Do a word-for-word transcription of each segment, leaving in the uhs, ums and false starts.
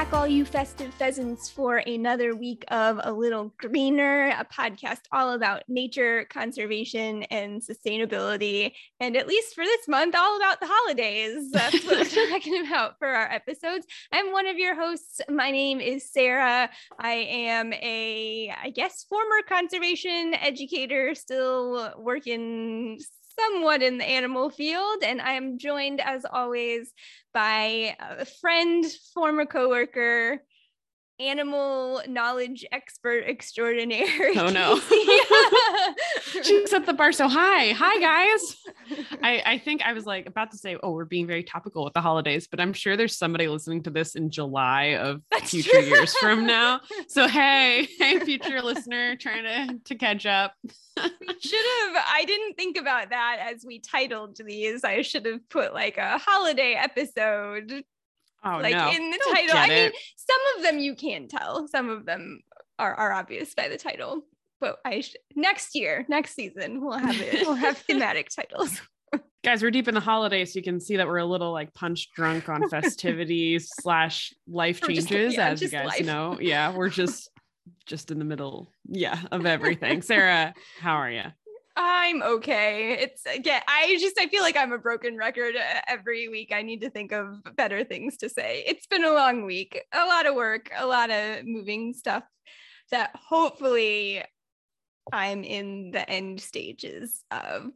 back, all you festive pheasants, for another week of A Little Greener, a podcast all about nature, conservation, and sustainability. And at least for this month, all about the holidays. That's what we're talking about for our episodes. I'm one of your hosts. My name is Sarah. I am a, I guess, former conservation educator, still working somewhat in the animal field, and I am joined, as always, by a friend, former coworker, animal knowledge expert extraordinaire. Oh no! She set the bar so high. Hi guys. I, I think I was like about to say, oh, we're being very topical with the holidays, but I'm sure there's somebody listening to this in July of That's future true. years from now. So hey, hey, future listener, trying to to catch up. We should have. I didn't think about that as we titled these. I should have put like a holiday episode. Oh, like no. in the Don't title. I mean, it. some of them you can tell. Some of them are, are obvious by the title. But I sh- next year, next season, we'll have it. We'll have thematic titles. Guys, we're deep in the holidays, so you can see that we're a little like punch drunk on festivities slash life changes, just, yeah, as you guys life. know. Yeah, we're just just in the middle, yeah, of everything. Sarah, how are you? I'm okay. It's again, I just, I feel like I'm a broken record every week. I need to think of better things to say. It's been a long week, a lot of work, a lot of moving stuff that hopefully I'm in the end stages of. Um,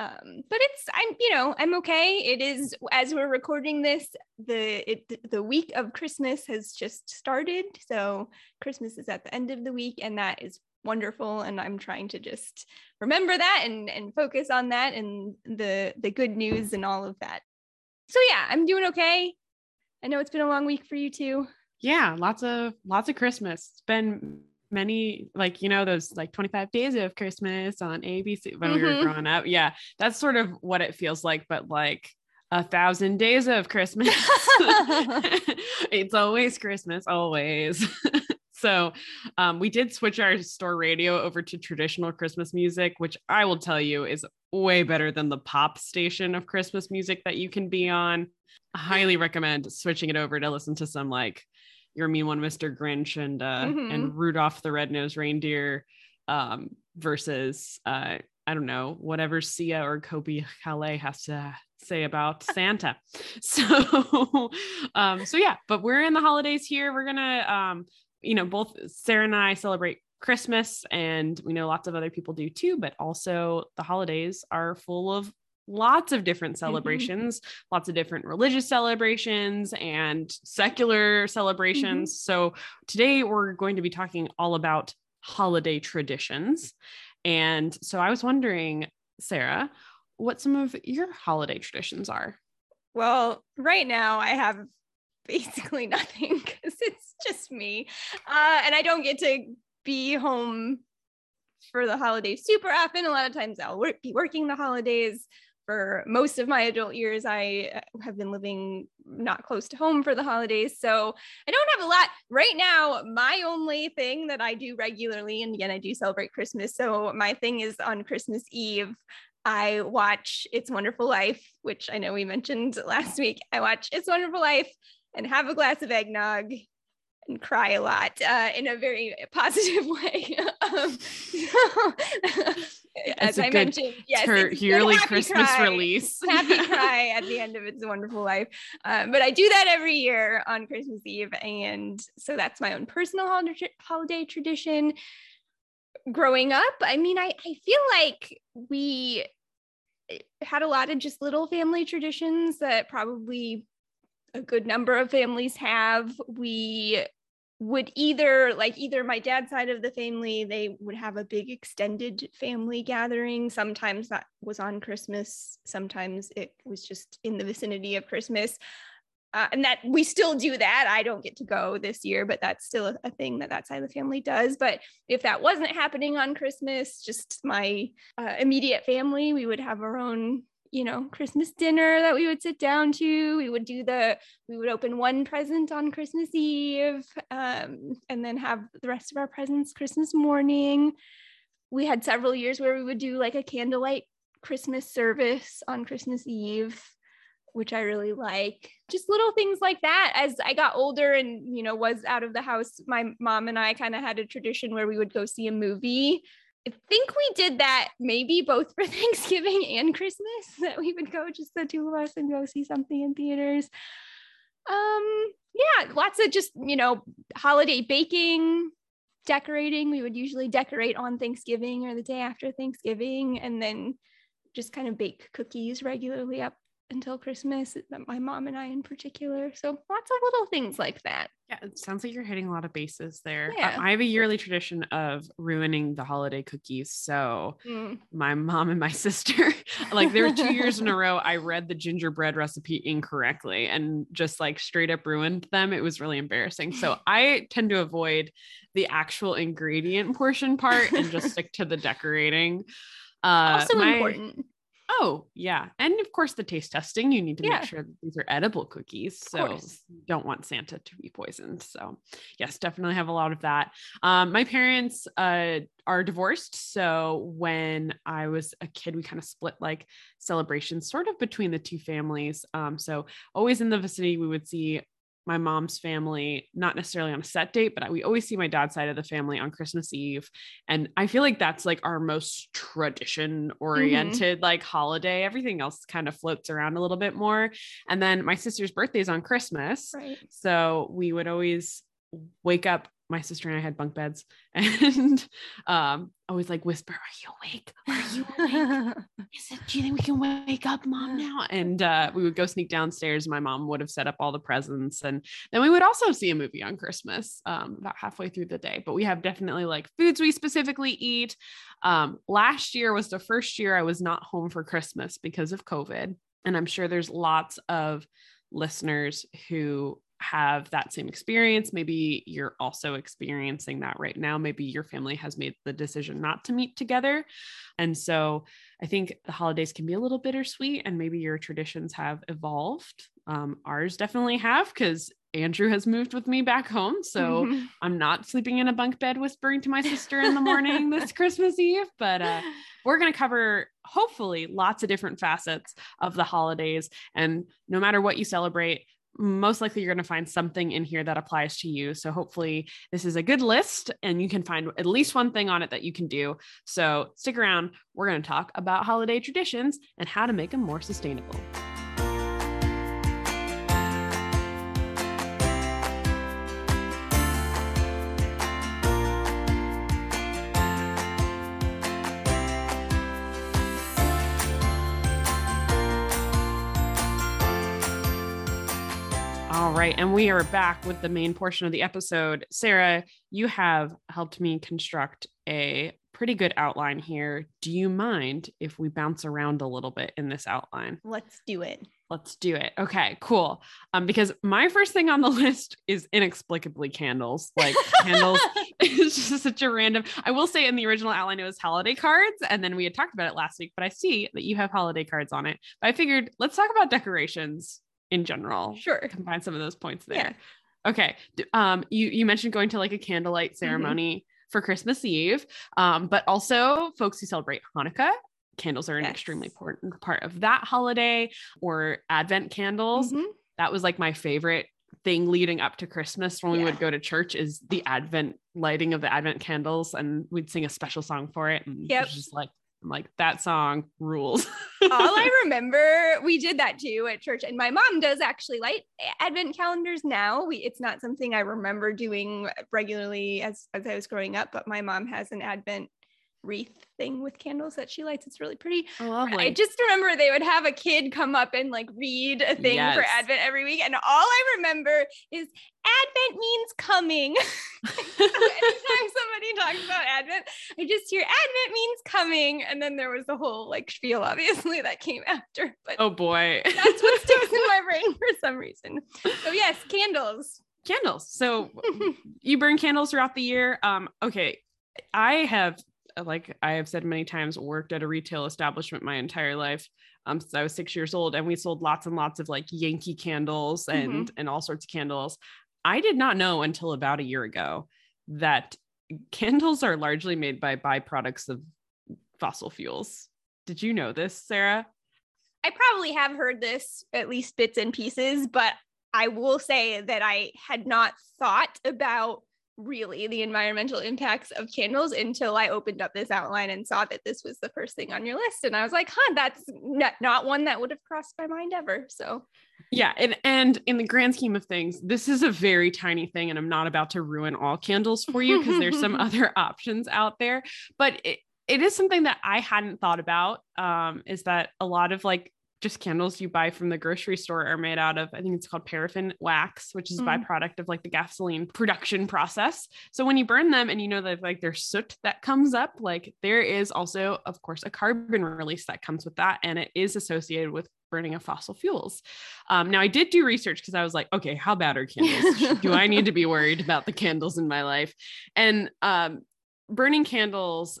but it's, I'm, you know, I'm okay. It is, as we're recording this, the, it, the week of Christmas has just started. So Christmas is at the end of the week, and that is wonderful. And I'm trying to just remember that and, and focus on that and the, the good news and all of that. So yeah, I'm doing okay. I know it's been a long week for you too. Yeah. Lots of, lots of Christmas. It's been many, like, you know, those like twenty-five days of Christmas on A B C when mm-hmm. we were growing up. Yeah. That's sort of what it feels like, but like a thousand days of Christmas. It's always Christmas, always. So um, we did switch our store radio over to traditional Christmas music, which I will tell you is way better than the pop station of Christmas music that you can be on. I highly recommend switching it over to listen to some like Your Mean One, Mister Grinch, and uh, mm-hmm. and Rudolph the Red-Nosed Reindeer um, versus, uh, I don't know, whatever Sia or Kobe Calais has to say about Santa. So, um, so yeah, but we're in the holidays here. We're going to... Um, you know, both Sarah and I celebrate Christmas, and we know lots of other people do too, but also the holidays are full of lots of different celebrations, mm-hmm. lots of different religious celebrations and secular celebrations. Mm-hmm. So today we're going to be talking all about holiday traditions. And so I was wondering, Sarah, what some of your holiday traditions are? Well, right now I have basically nothing because it's just me. Uh, and I don't get to be home for the holidays super often. A lot of times I'll work, be working the holidays. For most of my adult years, I have been living not close to home for the holidays. So I don't have a lot right now. My only thing that I do regularly, and again, I do celebrate Christmas. So my thing is on Christmas Eve, I watch It's a Wonderful Life, which I know we mentioned last week. I watch It's a Wonderful Life and have a glass of eggnog and cry a lot uh, in a very positive way. um, so, as I mentioned, yes, her yearly Christmas cry, release. Happy cry at the end of It's a Wonderful Life. Uh, but I do that every year on Christmas Eve. And so that's my own personal holiday tradition. Growing up, I mean, I, I feel like we had a lot of just little family traditions that probably a good number of families have. We would either, like either my dad's side of the family, they would have a big extended family gathering. Sometimes that was on Christmas. Sometimes it was just in the vicinity of Christmas. Uh, and that we still do that. I don't get to go this year, but that's still a, a thing that that side of the family does. But if that wasn't happening on Christmas, just my uh, immediate family, we would have our own, you know, Christmas dinner that we would sit down to. We would do the, we would open one present on Christmas Eve, um, and then have the rest of our presents Christmas morning. We had several years where we would do like a candlelight Christmas service on Christmas Eve. which I really like. Just little things like that. As I got older and, you know, was out of the house, my mom and I kind of had a tradition where we would go see a movie. I think we did that maybe both for Thanksgiving and Christmas, that we would go, just the two of us, and go see something in theaters. Um, yeah, lots of just, you know, holiday baking, decorating. We would usually decorate on Thanksgiving or the day after Thanksgiving, and then just kind of bake cookies regularly up until Christmas, my mom and I in particular. So lots of little things like that. Yeah, it sounds like you're hitting a lot of bases there. Yeah. I have a yearly tradition of ruining the holiday cookies. So mm. my mom and my sister, like there were two years in a row, I read the gingerbread recipe incorrectly and just like straight up ruined them. It was really embarrassing. So I tend to avoid the actual ingredient portion part and just stick to the decorating. Uh, also my- important. Oh yeah. And of course the taste testing, you need to yeah. make sure that these are edible cookies. So you don't want Santa to be poisoned. So yes, definitely have a lot of that. Um, my parents, uh, are divorced. So when I was a kid, we kind of split like celebrations sort of between the two families. Um, so always in the vicinity, we would see my mom's family, not necessarily on a set date, but we always see my dad's side of the family on Christmas Eve. And I feel like that's like our most tradition oriented, mm-hmm. like holiday. Everything else kind of floats around a little bit more. And then my sister's birthday is on Christmas. Right. So we would always wake up. My sister and I had bunk beds, and um, always like whisper, "Are you awake? Are you awake? Is it, do you think we can wake up mom now?" And uh, we would go sneak downstairs. My mom would have set up all the presents, and then we would also see a movie on Christmas um, about halfway through the day. But we have definitely like foods we specifically eat. Um, last year was the first year I was not home for Christmas because of COVID, and I'm sure there's lots of listeners who have that same experience. Maybe you're also experiencing that right now. Maybe your family has made the decision not to meet together. And so I think the holidays can be a little bittersweet, and maybe your traditions have evolved. Um, ours definitely have, because Andrew has moved with me back home. So mm-hmm. I'm not sleeping in a bunk bed whispering to my sister in the morning this Christmas Eve, but uh, we're going to cover hopefully lots of different facets of the holidays. And no matter what you celebrate, most likely you're going to find something in here that applies to you. So hopefully this is a good list and you can find at least one thing on it that you can do. So stick around. We're going to talk about holiday traditions and how to make them more sustainable. Right. And we are back with the main portion of the episode. Sarah, you have helped me construct a pretty good outline here. Do you mind if we bounce around a little bit in this outline? Let's do it. Let's do it. Okay, cool. Um, because my first thing on the list is inexplicably candles. Like candles is just such a random, I will say in the original outline, it was holiday cards. And then we had talked about it last week, but I see that you have holiday cards on it. But I figured let's talk about decorations in general. Sure. Combine some of those points there. Yeah. Okay. Um, you, you mentioned going to like a candlelight ceremony mm-hmm. for Christmas Eve. Um, but also folks who celebrate Hanukkah, candles are an yes. extremely important part of that holiday, or Advent candles. Mm-hmm. That was like my favorite thing leading up to Christmas when we yeah. would go to church, is the Advent lighting of the Advent candles, and we'd sing a special song for it. And yep. it was just like, I'm like, that song rules. All I remember, we did that too at church. And my mom does actually light Advent calendars now. We, it's not something I remember doing regularly as, as I was growing up, but my mom has an Advent wreath thing with candles that she lights. It's really pretty. Oh, lovely. I just remember they would have a kid come up and like read a thing yes. for Advent every week. And all I remember is Advent means coming. So anytime somebody talks about Advent, I just hear Advent means coming. And then there was the whole like spiel, obviously, that came after. But oh boy. That's what sticks in my brain for some reason. So yes, candles. Candles. So you burn candles throughout the year. Um, okay. I have like I have said many times, worked at a retail establishment my entire life um, since I was six years old. And we sold lots and lots of like Yankee candles and, mm-hmm. and all sorts of candles. I did not know until about a year ago that candles are largely made by byproducts of fossil fuels. Did you know this, Sarah? I probably have heard this, at least bits and pieces, but I will say that I had not thought about really the environmental impacts of candles until I opened up this outline and saw that this was the first thing on your list. And I was like, huh, that's not, not one that would have crossed my mind ever. So yeah. And, and in the grand scheme of things, this is a very tiny thing, and I'm not about to ruin all candles for you because there's some other options out there, but it, it is something that I hadn't thought about, um, is that a lot of like just candles you buy from the grocery store are made out of, I think it's called paraffin wax, which is a mm. byproduct of like the gasoline production process. So when you burn them and you know that like there's soot that comes up, like there is also, of course, a carbon release that comes with that. And it is associated with burning of fossil fuels. Um, now I did do research because I was like, okay, how bad are candles? Do I need to be worried about the candles in my life? And um, burning candles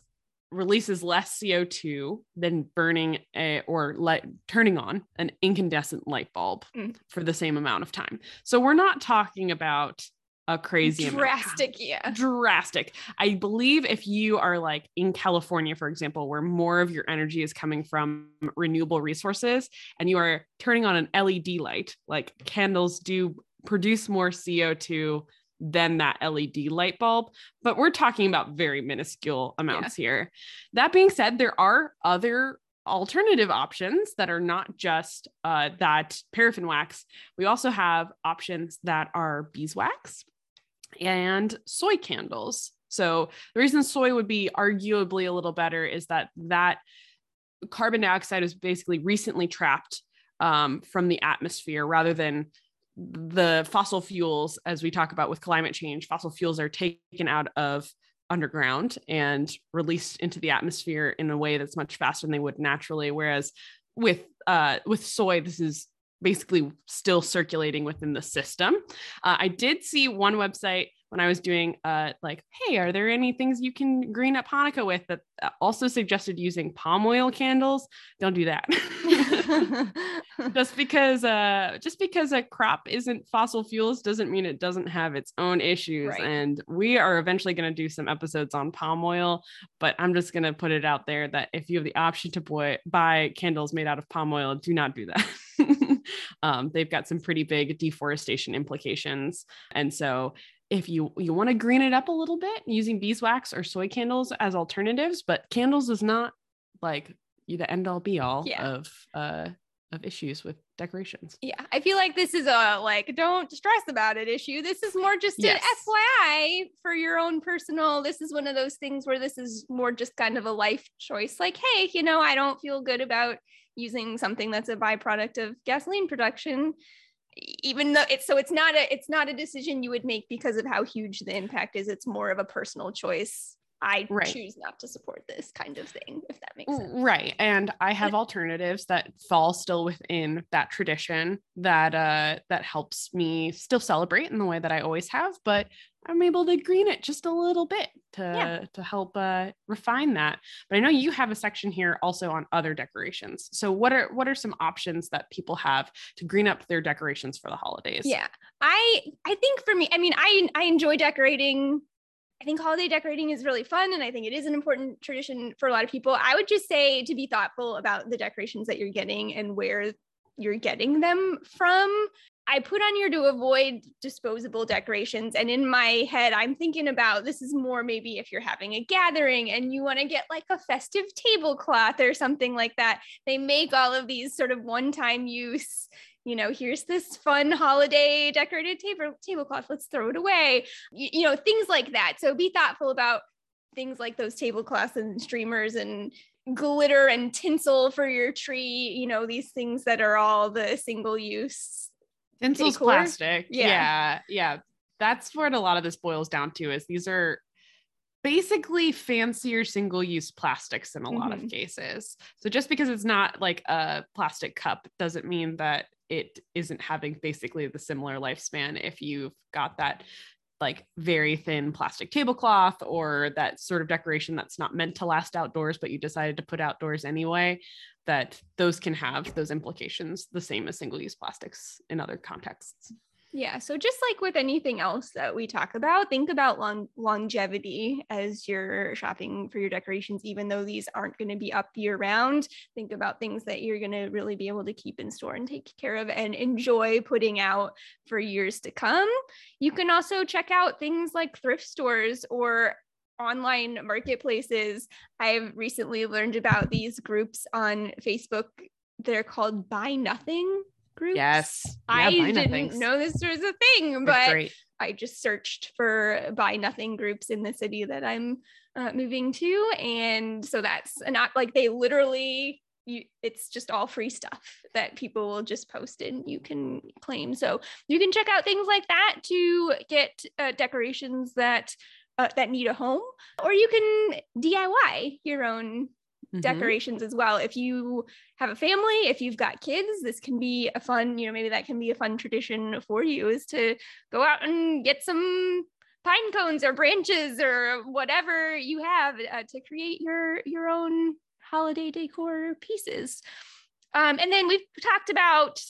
releases less C O two than burning a, or light, turning on an incandescent light bulb mm. for the same amount of time. So we're not talking about a crazy drastic, amount. yeah, drastic. I believe if you are like in California, for example, where more of your energy is coming from renewable resources, and you are turning on an L E D light, like candles do produce more C O two than that L E D light bulb, but we're talking about very minuscule amounts yeah. here. That being said, there are other alternative options that are not just uh, that paraffin wax. We also have options that are beeswax and soy candles. So the reason soy would be arguably a little better is that that carbon dioxide is basically recently trapped um, from the atmosphere, rather than the fossil fuels. As we talk about with climate change, fossil fuels are taken out of underground and released into the atmosphere in a way that's much faster than they would naturally. Whereas with, uh, with soy, this is basically still circulating within the system. Uh, I did see one website when I was doing uh, like, hey, are there any things you can green up Hanukkah with, that also suggested using palm oil candles? Don't do that. Just because uh, just because a crop isn't fossil fuels doesn't mean it doesn't have its own issues. Right. And we are eventually going to do some episodes on palm oil, but I'm just going to put it out there that if you have the option to boy- buy candles made out of palm oil, do not do that. um, they've got some pretty big deforestation implications. And so if you, you want to green it up a little bit using beeswax or soy candles as alternatives, but candles is not like the end all be all yeah. of uh of issues with decorations. Yeah, I feel like this is a like don't stress about it issue. This is more just an yes. F Y I for your own personal. This is one of those things where this is more just kind of a life choice. Like, hey, you know, I don't feel good about using something that's a byproduct of gasoline production, even though it's so it's not a it's not a decision you would make because of how huge the impact is. It's more of a personal choice. I right. choose not to support this kind of thing, if that makes sense. Right. And I have alternatives that fall still within that tradition that uh, that helps me still celebrate in the way that I always have, but I'm able to green it just a little bit to, yeah. to help uh, refine that. But I know you have a section here also on other decorations. So what are, what are some options that people have to green up their decorations for the holidays? Yeah, I, I think for me, I mean, I, I enjoy decorating. I think holiday decorating is really fun, and I think it is an important tradition for a lot of people. I would just say to be thoughtful about the decorations that you're getting and where you're getting them from. I put on here to avoid disposable decorations. And in my head, I'm thinking about this is more maybe if you're having a gathering and you want to get like a festive tablecloth or something like that. They make all of these sort of one-time use, you know, here's this fun holiday decorated table, tablecloth, let's throw it away, you, you know, things like that. So be thoughtful about things like those tablecloths and streamers and glitter and tinsel for your tree, you know, these things that are all the single use. Tinsel's decor. Plastic. Yeah. yeah. Yeah. That's what a lot of this boils down to, is these are basically fancier single-use plastics in a lot mm-hmm. of cases. So just because it's not like a plastic cup doesn't mean that it isn't having basically the similar lifespan if you've got that like very thin plastic tablecloth or that sort of decoration that's not meant to last outdoors, but you decided to put outdoors anyway, that those can have those implications the same as single-use plastics in other contexts. Yeah. So just like with anything else that we talk about, think about long- longevity as you're shopping for your decorations, even though these aren't going to be up year round. Think about things that you're going to really be able to keep in store and take care of and enjoy putting out for years to come. You can also check out things like thrift stores or online marketplaces. I've recently learned about these groups on Facebook. They're called Buy Nothing groups. Yes. Yeah, I didn't nothings. know this was a thing, but I just searched for Buy Nothing groups in the city that I'm uh, moving to. And so that's not like they literally, you, it's just all free stuff that people will just post and you can claim. So you can check out things like that to get uh, decorations that, uh, that need a home, or you can D I Y your own decorations mm-hmm. as well. If you have a family, if you've got kids, this can be a fun, you know, maybe that can be a fun tradition for you, is to go out and get some pine cones or branches or whatever you have uh, to create your, your own holiday decor pieces. Um, and then we've talked about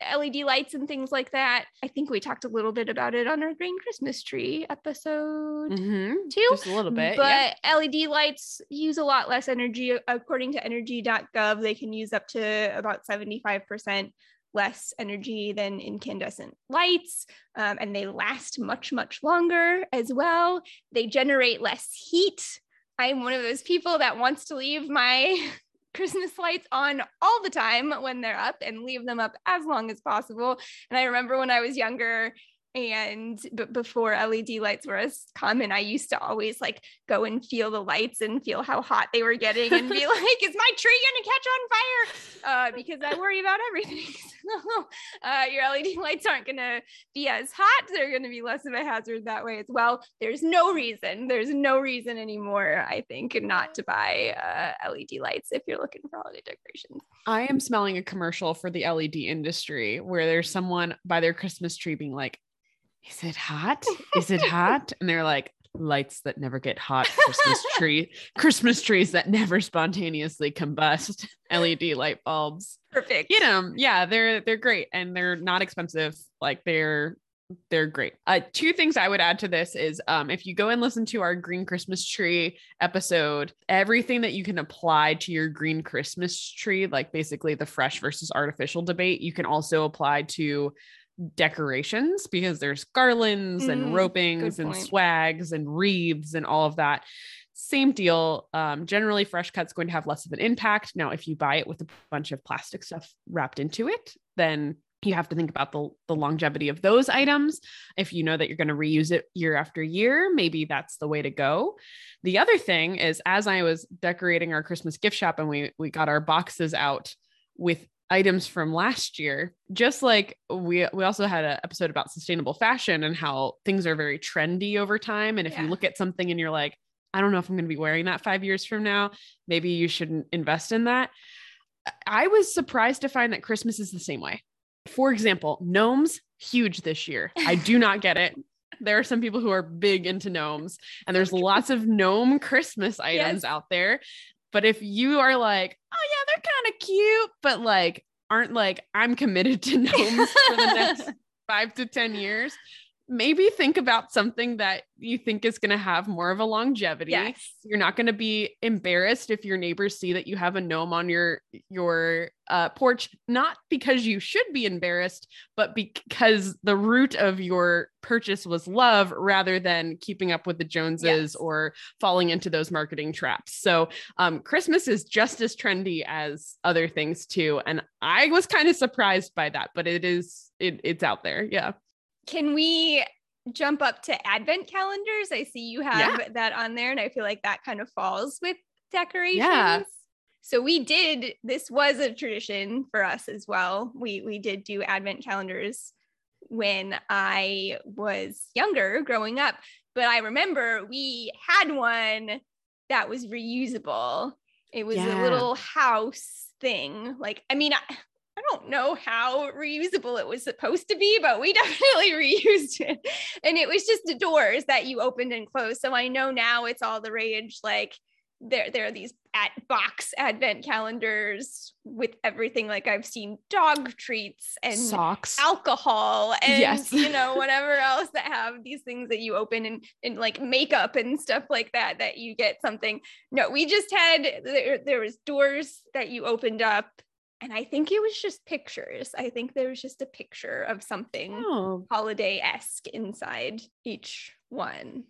L E D lights and things like that. I think we talked a little bit about it on our Green Christmas Tree episode mm-hmm. two. Just a little bit. But yeah. L E D lights use a lot less energy. According to energy dot gov, they can use up to about seventy-five percent less energy than incandescent lights. Um, and they last much, much longer as well. They generate less heat. I'm one of those people that wants to leave my Christmas lights on all the time when they're up and leave them up as long as possible. And I remember when I was younger and b- before L E D lights were as common, I used to always like go and feel the lights and feel how hot they were getting and be like, is my tree going to catch on fire? Uh, because I worry about everything. So, uh, your L E D lights aren't going to be as hot. They're going to be less of a hazard that way as well. There's no reason. There's no reason anymore, I think, not to buy uh, L E D lights if you're looking for holiday decorations. I am smelling a commercial for the L E D industry where there's someone by their Christmas tree being like, is it hot? Is it hot? And they're like, lights that never get hot, Christmas tree, Christmas trees that never spontaneously combust, L E D light bulbs. Perfect. Get them. Yeah, they're they're great and they're not expensive. Like they're they're great. Uh, two things I would add to this is um, if you go and listen to our Green Christmas Tree episode, everything that you can apply to your Green Christmas Tree, like basically the fresh versus artificial debate, you can also apply to decorations, because there's garlands mm, and ropings and swags and wreaths and all of that. Same deal. Um, generally fresh cut's going to have less of an impact. Now, if you buy it with a bunch of plastic stuff wrapped into it, then you have to think about the, the longevity of those items. If you know that you're going to reuse it year after year, maybe that's the way to go. The other thing is, as I was decorating our Christmas gift shop and we, we got our boxes out with items from last year, just like we we also had an episode about sustainable fashion and how things are very trendy over time. And if yeah. you look at something and you're like, I don't know if I'm going to be wearing that five years from now, maybe you shouldn't invest in that. I was surprised to find that Christmas is the same way. For example, gnomes, huge this year. I do not get it. There are some people who are big into gnomes and there's lots of gnome Christmas items yes. out there. But if you are like, oh yeah, they're kind of cute, but like, aren't like, I'm committed to gnomes for the next five to ten years, maybe think about something that you think is going to have more of a longevity. Yes. You're not going to be embarrassed if your neighbors see that you have a gnome on your, your uh, porch, not because you should be embarrassed, but because the root of your purchase was love rather than keeping up with the Joneses yes. or falling into those marketing traps. So um, Christmas is just as trendy as other things too. And I was kind of surprised by that, but it is, it, it's out there. Yeah. Can we jump up to Advent calendars? I see you have yeah. that on there, and I feel like that kind of falls with decorations. Yeah. So we did, this was a tradition for us as well. We we did do Advent calendars when I was younger growing up, but I remember we had one that was reusable. It was yeah. a little house thing. Like, I mean, I, I don't know how reusable it was supposed to be, but we definitely reused it. And it was just the doors that you opened and closed. So I know now it's all the rage, like there there are these at box advent calendars with everything. Like I've seen dog treats and socks, alcohol, and yes. you know, whatever else that have these things that you open, and, and like makeup and stuff like that, that you get something. No, we just had, there, there was doors that you opened up, and I think it was just pictures. I think there was just a picture of something oh. holiday-esque inside each one.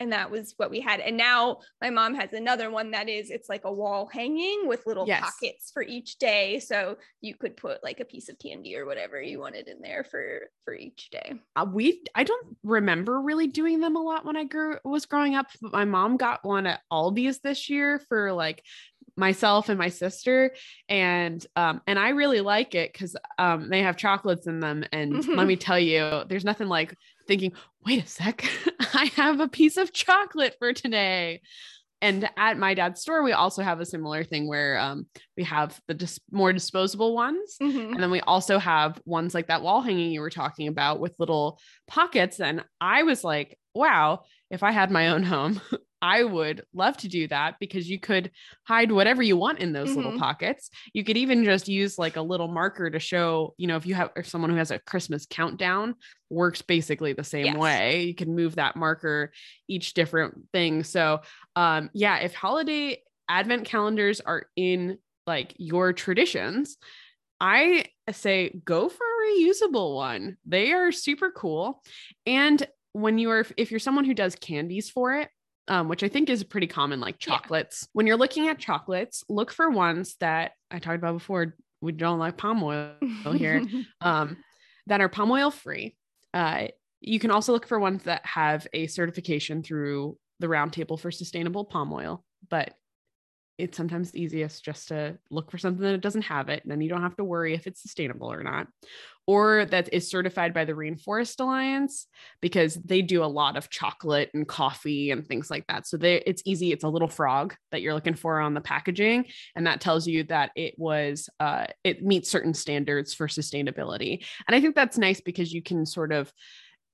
And that was what we had. And now my mom has another one that is, it's like a wall hanging with little yes. pockets for each day. So you could put like a piece of candy or whatever you wanted in there for, for each day. Uh, we, I don't remember really doing them a lot when I grew, was growing up, but my mom got one at Aldi's this year for like myself and my sister. And, um, and I really like it because, um, they have chocolates in them. And mm-hmm. let me tell you, there's nothing like thinking, wait a sec, I have a piece of chocolate for today. And at my dad's store, we also have a similar thing where um, we have the dis- more disposable ones. Mm-hmm. And then we also have ones like that wall hanging you were talking about with little pockets. And I was like, wow, if I had my own home, I would love to do that, because you could hide whatever you want in those mm-hmm. little pockets. You could even just use like a little marker to show, you know, if you have, if someone who has a Christmas countdown, works basically the same yes. way, you can move that marker, each different thing. So, um, yeah, if holiday advent calendars are in like your traditions, I say go for a reusable one. They are super cool. And when you are, if you're someone who does candies for it, Um, which I think is pretty common, like chocolates. Yeah. When you're looking at chocolates, look for ones that I talked about before. We don't like palm oil here, um, that are palm oil free. Uh, you can also look for ones that have a certification through the Roundtable for Sustainable Palm Oil, but it's sometimes easiest just to look for something that doesn't have it. And then you don't have to worry if it's sustainable or not, or that is certified by the Rainforest Alliance, because they do a lot of chocolate and coffee and things like that. So they, it's easy. It's a little frog that you're looking for on the packaging. And that tells you that it was, uh, it meets certain standards for sustainability. And I think that's nice, because you can sort of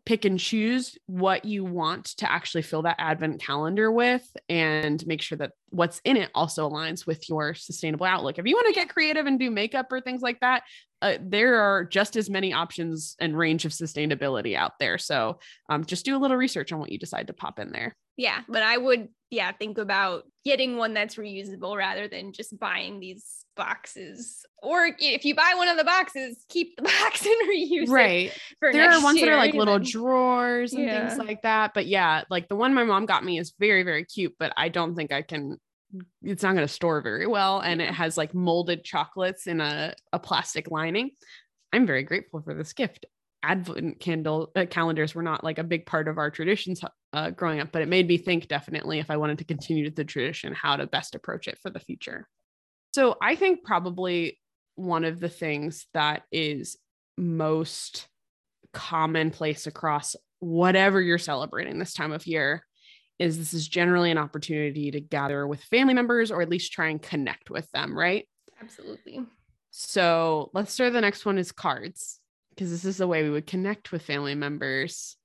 pick and choose what you want to actually fill that advent calendar with, and make sure that what's in it also aligns with your sustainable outlook. If you want to get creative and do makeup or things like that, uh, there are just as many options and range of sustainability out there. So um, just do a little research on what you decide to pop in there. Yeah. But I would, yeah, think about getting one that's reusable rather than just buying these boxes, or if you buy one of the boxes, keep the box and reuse right. it for there next are ones year, that are like even. Little drawers and yeah. things like that. But yeah, like the one my mom got me is very, very cute, but I don't think I can, it's not going to store very well. And it has like molded chocolates in a, a plastic lining. I'm very grateful for this gift. Advent candle uh, calendars were not like a big part of our traditions uh, growing up, but it made me think definitely if I wanted to continue the tradition, how to best approach it for the future. So I think probably one of the things that is most commonplace across whatever you're celebrating this time of year is this is generally an opportunity to gather with family members, or at least try and connect with them, right? Absolutely. So let's start. The next one is cards, because this is the way we would connect with family members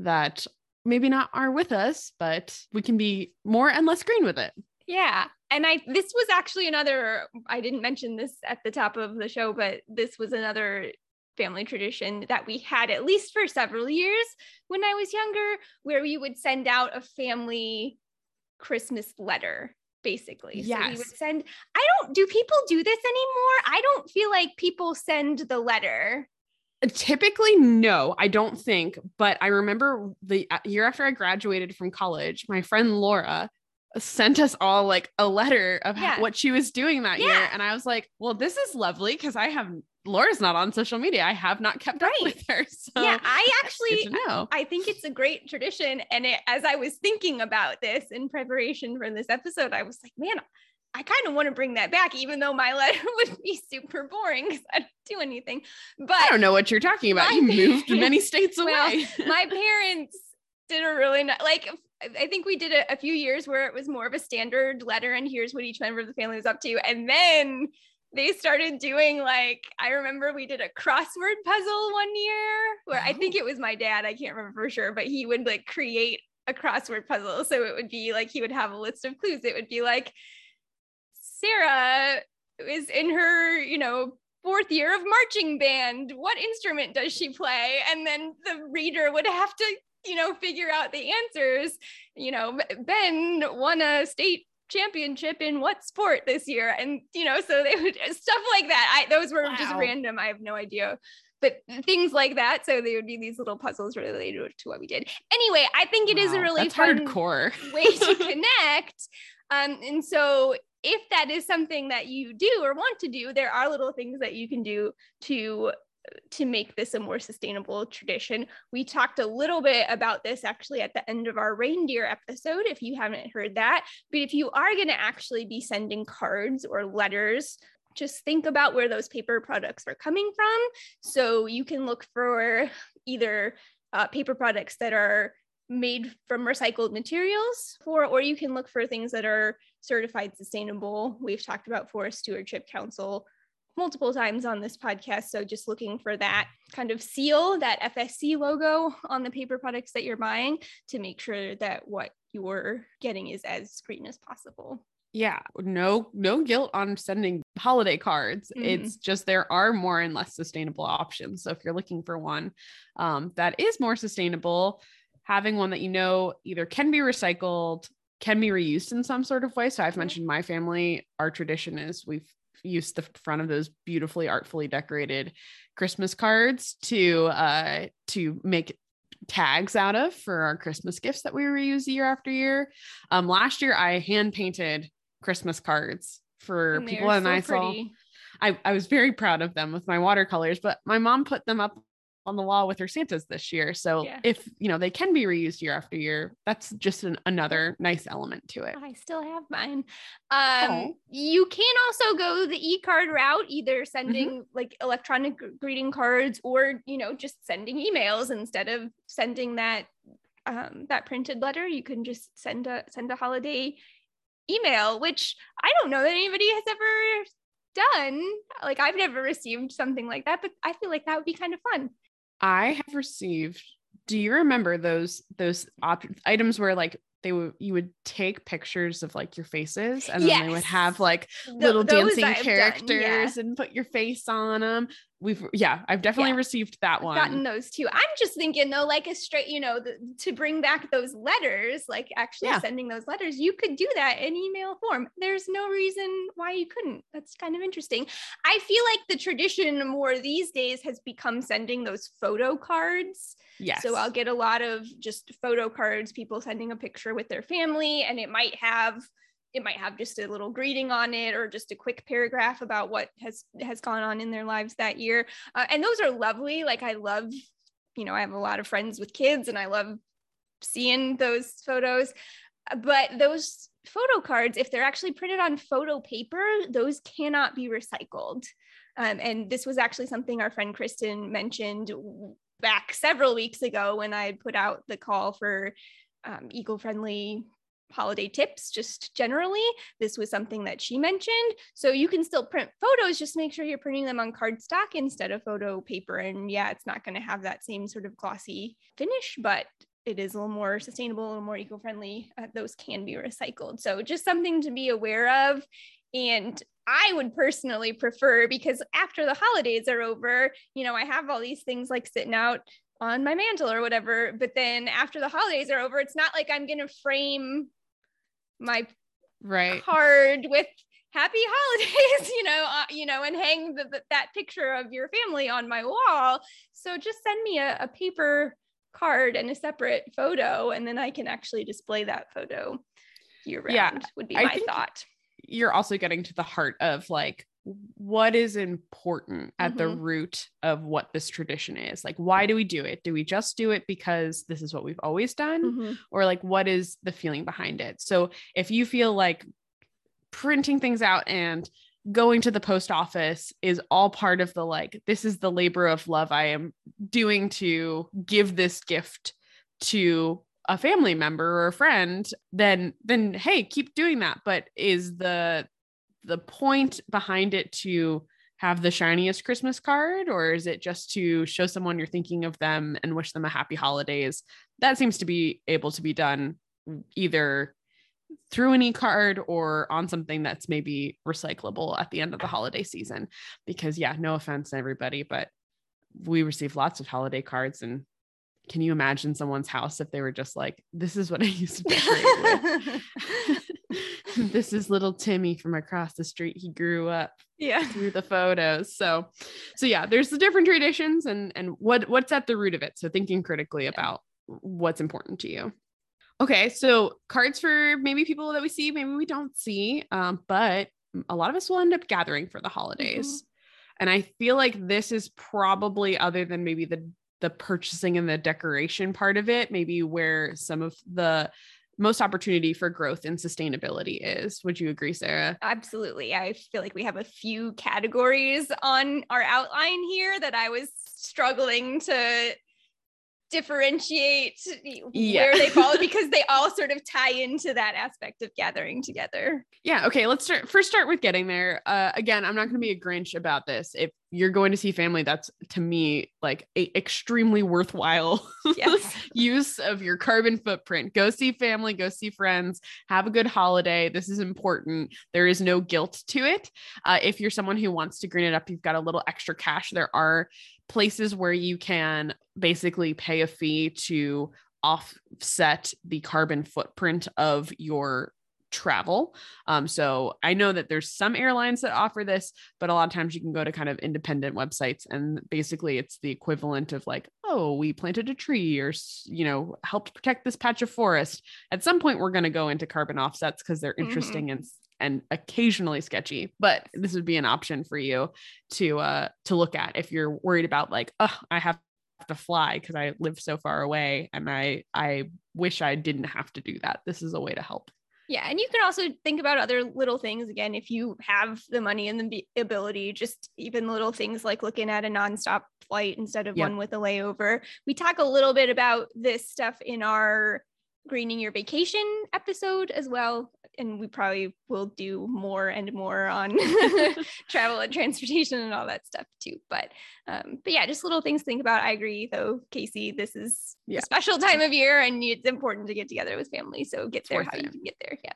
that maybe not are with us, but we can be more and less green with it. Yeah. And I, this was actually another, I didn't mention this at the top of the show, but this was another family tradition that we had, at least for several years when I was younger, where we would send out a family Christmas letter, basically. Yes. So we would send, I don't, do people do this anymore? I don't feel like people send the letter. Typically, no, I don't think, but I remember the year after I graduated from college, my friend Laura sent us all like a letter of yeah. what she was doing that yeah. year. And I was like, well, this is lovely, because I have, Laura's not on social media. I have not kept right. up with her. So yeah, I actually, know. I think it's a great tradition. And it, as I was thinking about this in preparation for this episode, I was like, man, I kind of want to bring that back, even though my letter would be super boring because I don't do anything. But I don't know what you're talking about. My, you moved many states away. Well, my parents did a really not like, I think we did a, a few years where it was more of a standard letter and here's what each member of the family was up to. And then they started doing like, I remember we did a crossword puzzle one year where oh. I think it was my dad. I can't remember for sure, but he would like create a crossword puzzle. So it would be like, he would have a list of clues. It would be like, Sarah is in her, you know, fourth year of marching band. What instrument does she play? And then the reader would have to, you know, figure out the answers. You know, Ben won a state championship in what sport this year? And, you know, so they would, stuff like that. I, those were wow. just random. I have no idea. But things like that. So there would be these little puzzles related to what we did. Anyway, I think it wow, is a really fun hardcore way to connect. Um, and so if that is something that you do or want to do, there are little things that you can do to to make this a more sustainable tradition. We talked a little bit about this actually at the end of our reindeer episode, if you haven't heard that. But if you are going to actually be sending cards or letters, just think about where those paper products are coming from. So you can look for either uh, paper products that are made from recycled materials, for, or you can look for things that are certified sustainable. We've talked about Forest Stewardship Council multiple times on this podcast. So just looking for that kind of seal, that F S C logo on the paper products that you're buying to make sure that what you're getting is as green as possible. Yeah, no, no guilt on sending holiday cards. Mm. It's just, there are more and less sustainable options. So if you're looking for one um, that is more sustainable, having one that, you know, either can be recycled, can be reused in some sort of way. So I've mentioned my family, our tradition is we've used the front of those beautifully artfully decorated Christmas cards to, uh, to make tags out of for our Christmas gifts that we reuse year after year. Um, last year I hand painted Christmas cards for and people and so I pretty. saw, I, I was very proud of them with my watercolors, but my mom put them up on the wall with her Santas this year. So yeah. if, you know, they can be reused year after year, that's just an, another nice element to it. I still have mine. Um, okay. You can also go the e-card route, either sending mm-hmm. like electronic greeting cards or, you know, just sending emails instead of sending that, um, that printed letter. You can just send a, send a holiday email, which I don't know that anybody has ever done. Like, I've never received something like that, but I feel like that would be kind of fun. I have received, do you remember those, those op- items where like they would, you would take pictures of like your faces and yes. then they would have like the, little dancing characters done, yeah. and put your face on them. We've, yeah, I've definitely yeah. received that one. I've gotten those too. I'm just thinking though, like a straight, you know, the, to bring back those letters, like actually yeah. sending those letters, you could do that in email form. There's no reason why you couldn't. That's kind of interesting. I feel like the tradition more these days has become sending those photo cards. Yes. So I'll get a lot of just photo cards, people sending a picture with their family, and it might have It might have just a little greeting on it or just a quick paragraph about what has, has gone on in their lives that year. Uh, and those are lovely. Like I love, you know, I have a lot of friends with kids and I love seeing those photos, but those photo cards, if they're actually printed on photo paper, those cannot be recycled. Um, and this was actually something our friend Kristen mentioned back several weeks ago when I put out the call for um, eco-friendly holiday tips, just generally. This was something that she mentioned. So you can still print photos, just make sure you're printing them on cardstock instead of photo paper. And yeah, it's not going to have that same sort of glossy finish, but it is a little more sustainable, a little more eco-friendly. Uh, those can be recycled. So just something to be aware of. And I would personally prefer, because after the holidays are over, you know, I have all these things like sitting out on my mantle or whatever, but then after the holidays are over, it's not like I'm going to frame my right. card with happy holidays, you know, uh, you know, and hang the, the, that picture of your family on my wall. So just send me a, a paper card and a separate photo, and then I can actually display that photo year round yeah, would be I my thought. You're also getting to the heart of like, what is important at mm-hmm. the root of what this tradition is. Like, why do we do it? Do we just do it because this is what we've always done? Mm-hmm. Or like, what is the feeling behind it? So if you feel like printing things out and going to the post office is all part of the, like, this is the labor of love I am doing to give this gift to a family member or a friend, then, then, hey, keep doing that. But is the, the point behind it to have the shiniest Christmas card, or is it just to show someone you're thinking of them and wish them a happy holidays? That seems to be able to be done either through an e-card or on something that's maybe recyclable at the end of the holiday season. Because yeah, no offense everybody, but we receive lots of holiday cards, and can you imagine someone's house if they were just like, this is what I used to decorate with. This is little Timmy from across the street. He grew up yeah. through the photos. So, so yeah, there's the different traditions and, and what, what's at the root of it. So thinking critically yeah. about what's important to you. Okay. So cards for maybe people that we see, maybe we don't see, um, but a lot of us will end up gathering for the holidays. Mm-hmm. And I feel like this is probably, other than maybe the, the purchasing and the decoration part of it, maybe where some of the most opportunity for growth and sustainability is. Would you agree, Sarah? Absolutely. I feel like we have a few categories on our outline here that I was struggling to differentiate yeah. where they fall because they all sort of tie into that aspect of gathering together. Yeah. Okay. Let's start first start with getting there. Uh, again, I'm not going to be a Grinch about this. If you're going to see family, that's to me like a extremely worthwhile yes. use of your carbon footprint. Go see family, go see friends, have a good holiday. This is important. There is no guilt to it. Uh, if you're someone who wants to green it up, you've got a little extra cash. There are places where you can basically pay a fee to offset the carbon footprint of your travel. Um, so I know that there's some airlines that offer this, but a lot of times you can go to kind of independent websites, and basically it's the equivalent of like, oh, we planted a tree or, you know, helped protect this patch of forest. At some point, we're going to go into carbon offsets because they're interesting mm-hmm. and and occasionally sketchy, but this would be an option for you to, uh, to look at if you're worried about like, oh, I have to fly because I live so far away and I, I wish I didn't have to do that. This is a way to help. Yeah. And you can also think about other little things. Again, if you have the money and the ability, just even little things like looking at a nonstop flight instead of yep. one with a layover. We talk a little bit about this stuff in our Greening Your Vacation episode as well. And we probably will do more and more on travel and transportation and all that stuff too. But, um, but yeah, just little things to think about. I agree though, Casey, this is yeah. a special time of year and it's important to get together with family. So get there how you can get there. Yeah.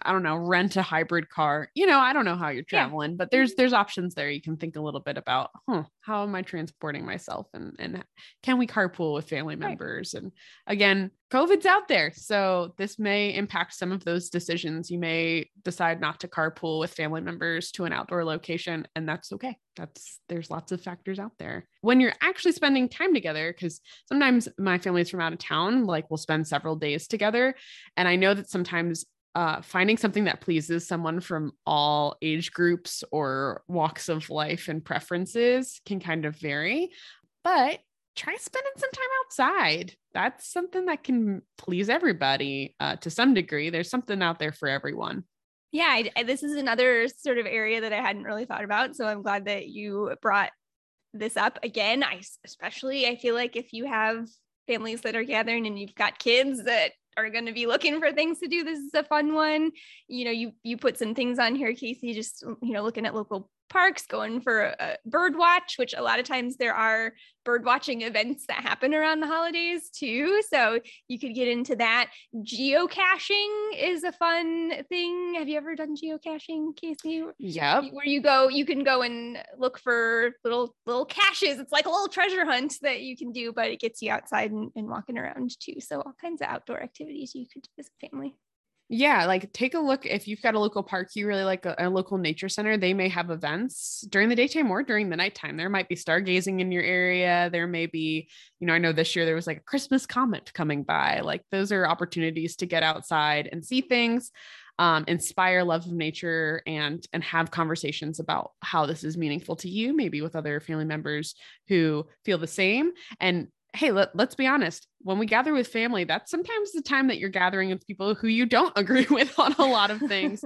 I don't know, rent a hybrid car. You know, I don't know how you're traveling, yeah. but there's, there's options there. You can think a little bit about, huh, how am I transporting myself? And, and can we carpool with family members? Right. And again, COVID's out there. So this may impact some of those decisions. You may decide not to carpool with family members to an outdoor location, and that's okay. That's, there's lots of factors out there. When you're actually spending time together, because sometimes my family's from out of town, like we'll spend several days together. And I know that sometimes Uh, finding something that pleases someone from all age groups or walks of life and preferences can kind of vary, but try spending some time outside. That's something that can please everybody uh, to some degree. There's something out there for everyone. Yeah. I, I, this is another sort of area that I hadn't really thought about. So I'm glad that you brought this up again. I especially, I feel like if you have families that are gathering and you've got kids that are going to be looking for things to do, this is a fun one. You know, you, you put some things on here, Casey, just, you know, looking at local parks, going for a bird watch, which a lot of times there are bird watching events that happen around the holidays too. So you could get into that. Geocaching is a fun thing. Have you ever done geocaching, Casey? Yeah. Where you go, you can go and look for little, little caches. It's like a little treasure hunt that you can do, but it gets you outside and, and walking around too. So all kinds of outdoor activities you could do as a family. Yeah. Like take a look. If you've got a local park, you really like a, a local nature center, they may have events during the daytime or during the nighttime. There might be stargazing in your area. There may be, you know, I know this year there was like a Christmas comet coming by. Like those are opportunities to get outside and see things, um, inspire love of nature and, and have conversations about how this is meaningful to you, maybe with other family members who feel the same. And hey, let, let's be honest, when we gather with family, that's sometimes the time that you're gathering with people who you don't agree with on a lot of things.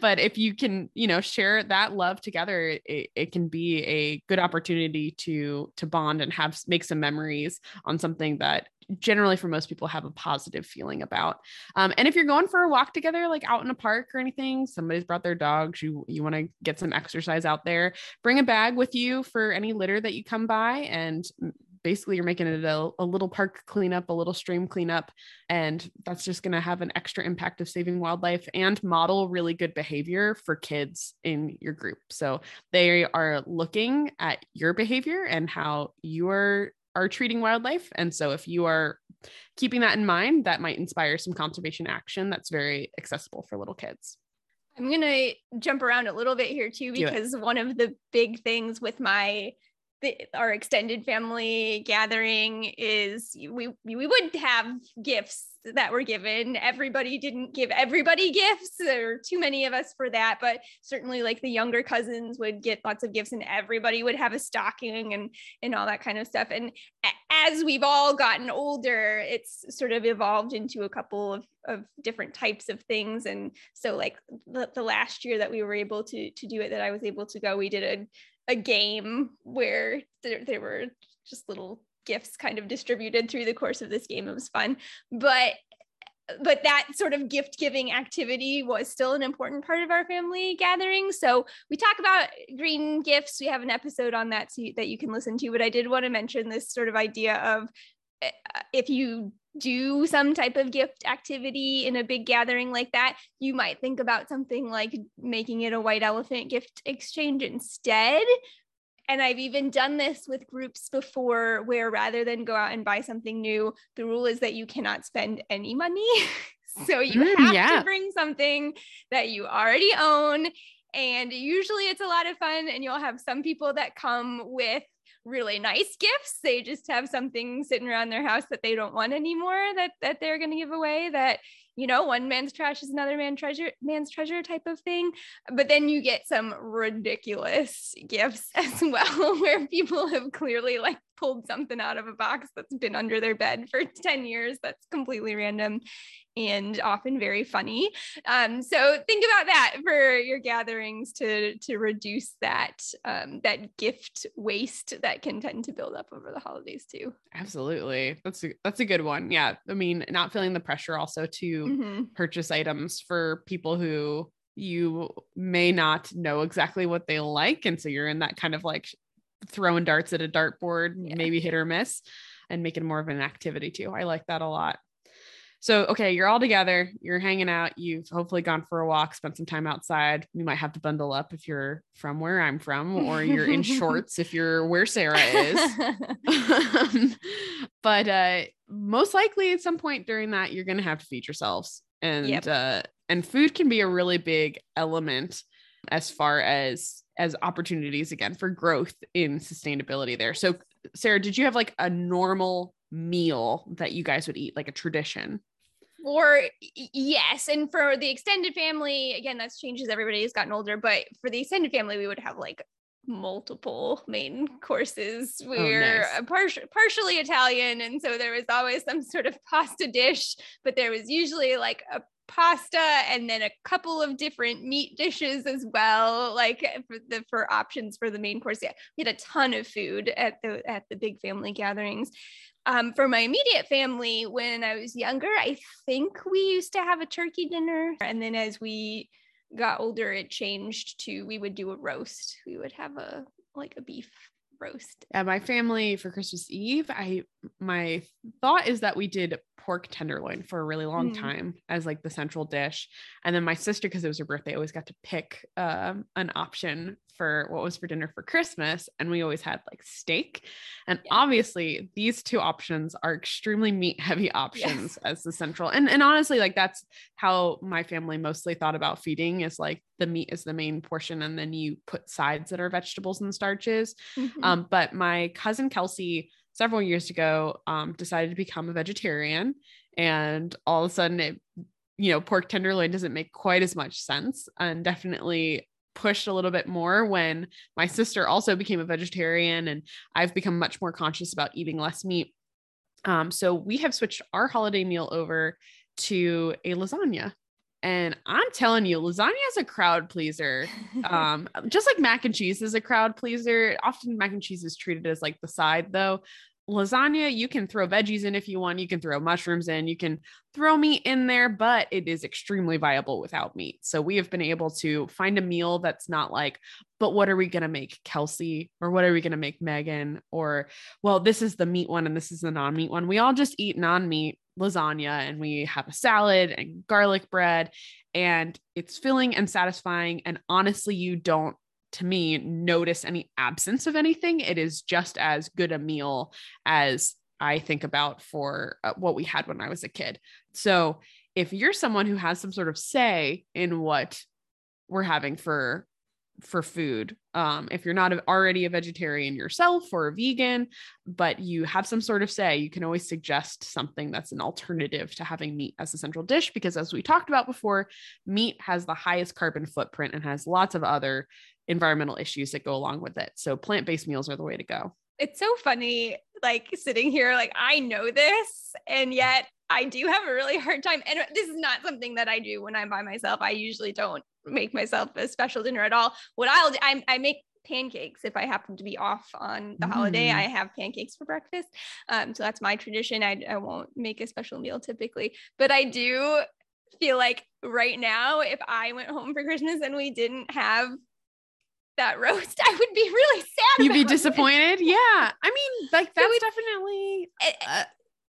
But if you can, you know, share that love together, it, it can be a good opportunity to, to bond and have, make some memories on something that generally for most people have a positive feeling about. Um, and if you're going for a walk together, like out in a park or anything, somebody's brought their dogs, you, you want to get some exercise out there, bring a bag with you for any litter that you come by. And basically you're making it a, a little park cleanup, a little stream cleanup. And that's just going to have an extra impact of saving wildlife and model really good behavior for kids in your group. So they are looking at your behavior and how you are are treating wildlife. And so if you are keeping that in mind, that might inspire some conservation action that's very accessible for little kids. I'm going to jump around a little bit here too, because one of the big things with my The, our extended family gathering is we we would have gifts that were given. Everybody didn't give everybody gifts. There were too many of us for that, but certainly like the younger cousins would get lots of gifts and everybody would have a stocking and and all that kind of stuff. And as we've all gotten older, it's sort of evolved into a couple of, of different types of things. And so like the, the last year that we were able to to do it, that I was able to go, we did a a game where there, there were just little gifts kind of distributed through the course of this game. It was fun, but but that sort of gift giving activity was still an important part of our family gathering. So we talk about green gifts. We have an episode on that so you, that you can listen to, but I did want to mention this sort of idea of if you do some type of gift activity in a big gathering like that, you might think about something like making it a white elephant gift exchange instead. And I've even done this with groups before where rather than go out and buy something new, the rule is that you cannot spend any money. So you mm, have yeah. to bring something that you already own. And usually it's a lot of fun, and you'll have some people that come with really nice gifts. They just have something sitting around their house that they don't want anymore that that they're going to give away, that, you know, one man's trash is another man's treasure, man's treasure type of thing. But then you get some ridiculous gifts as well, where people have clearly like pulled something out of a box that's been under their bed for ten years. That's completely random and often very funny. Um, so think about that for your gatherings to, to reduce that, um, that gift waste that can tend to build up over the holidays too. Absolutely. That's a, that's a good one. Yeah. I mean, not feeling the pressure also to mm-hmm. purchase items for people who you may not know exactly what they like. And so you're in that kind of like throwing darts at a dartboard, yeah. maybe hit or miss, and make it more of an activity too. I like that a lot. So, okay, you're all together, you're hanging out, you've hopefully gone for a walk, spent some time outside. You might have to bundle up if you're from where I'm from, or you're in shorts if you're where Sarah is. But uh, most likely at some point during that, you're going to have to feed yourselves. And, yep. uh, and food can be a really big element as far as as opportunities, again, for growth in sustainability there. So Sarah, did you have like a normal meal that you guys would eat, like a tradition? Or yes. And for the extended family, again, that's changed as everybody has gotten older, but for the extended family, we would have like multiple main courses. We're oh, nice. par- partially Italian. And so there was always some sort of pasta dish, but there was usually like a pasta and then a couple of different meat dishes as well, like for the for options for the main course. Yeah, we had a ton of food at the at the big family gatherings. Um, for my immediate family, when I was younger, I think we used to have a turkey dinner, and then as we got older, it changed to we would do a roast. We would have a like a beef roast. At my family for Christmas Eve, I my thought is that we did pork tenderloin for a really long mm. time as like the central dish. And then my sister, because it was her birthday, always got to pick um, an option for what was for dinner for Christmas. And we always had like steak. And yeah. obviously these two options are extremely meat heavy options yes. as the central. And, and honestly, like that's how my family mostly thought about feeding, is like the meat is the main portion. And then you put sides that are vegetables and starches. Mm-hmm. Um, but my cousin Kelsey, several years ago, um, decided to become a vegetarian, and all of a sudden it, you know, pork tenderloin doesn't make quite as much sense, and definitely pushed a little bit more when my sister also became a vegetarian, and I've become much more conscious about eating less meat. Um, so we have switched our holiday meal over to a lasagna. And I'm telling you, lasagna is a crowd pleaser. Um, just like mac and cheese is a crowd pleaser. Often mac and cheese is treated as like the side though. Lasagna, you can throw veggies in if you want, you can throw mushrooms in, you can throw meat in there, but it is extremely viable without meat. So we have been able to find a meal that's not like, but what are we going to make Kelsey, or what are we going to make Megan, or, well, this is the meat one and this is the non-meat one. We all just eat non-meat lasagna, and we have a salad and garlic bread, and it's filling and satisfying. And honestly, you don't, to me, notice any absence of anything. It is just as good a meal as I think about for uh, what we had when I was a kid. So if you're someone who has some sort of say in what we're having for, for food, um, if you're not already a vegetarian yourself or a vegan, but you have some sort of say, you can always suggest something that's an alternative to having meat as a central dish, because as we talked about before, meat has the highest carbon footprint and has lots of other environmental issues that go along with it. So plant-based meals are the way to go. It's so funny, like sitting here, like I know this, and yet I do have a really hard time. And this is not something that I do when I'm by myself. I usually don't make myself a special dinner at all. What I'll do, I, I make pancakes. If I happen to be off on the mm. holiday, I have pancakes for breakfast. Um, so that's my tradition. I, I won't make a special meal typically, but I do feel like right now, if I went home for Christmas and we didn't have that roast, I would be really sad. You'd be disappointed. It. Yeah. I mean, like that's so definitely it, uh,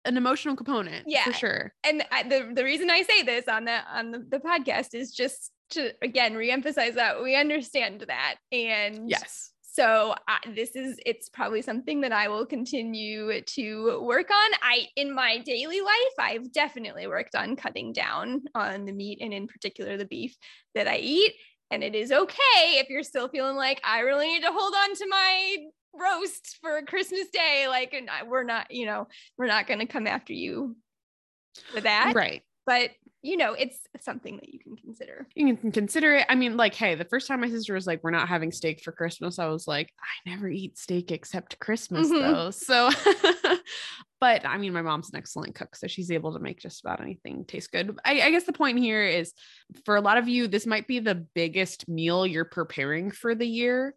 an emotional component. Yeah, for sure. And I, the, the reason I say this on the, on the, the podcast is just to, again, reemphasize that we understand that. And yes, so I, this is, it's probably something that I will continue to work on. I, in my daily life, I've definitely worked on cutting down on the meat, and in particular, the beef that I eat. And it is okay if you're still feeling like I really need to hold on to my roast for Christmas Day. Like, and I, we're not, you know, we're not going to come after you for that. Right. But you know, it's something that you can consider. You can consider it. I mean, like, hey, the first time my sister was like, we're not having steak for Christmas, I was like, I never eat steak except Christmas mm-hmm. though. So, but I mean, my mom's an excellent cook, so she's able to make just about anything taste good. I, I guess the point here is, for a lot of you, this might be the biggest meal you're preparing for the year.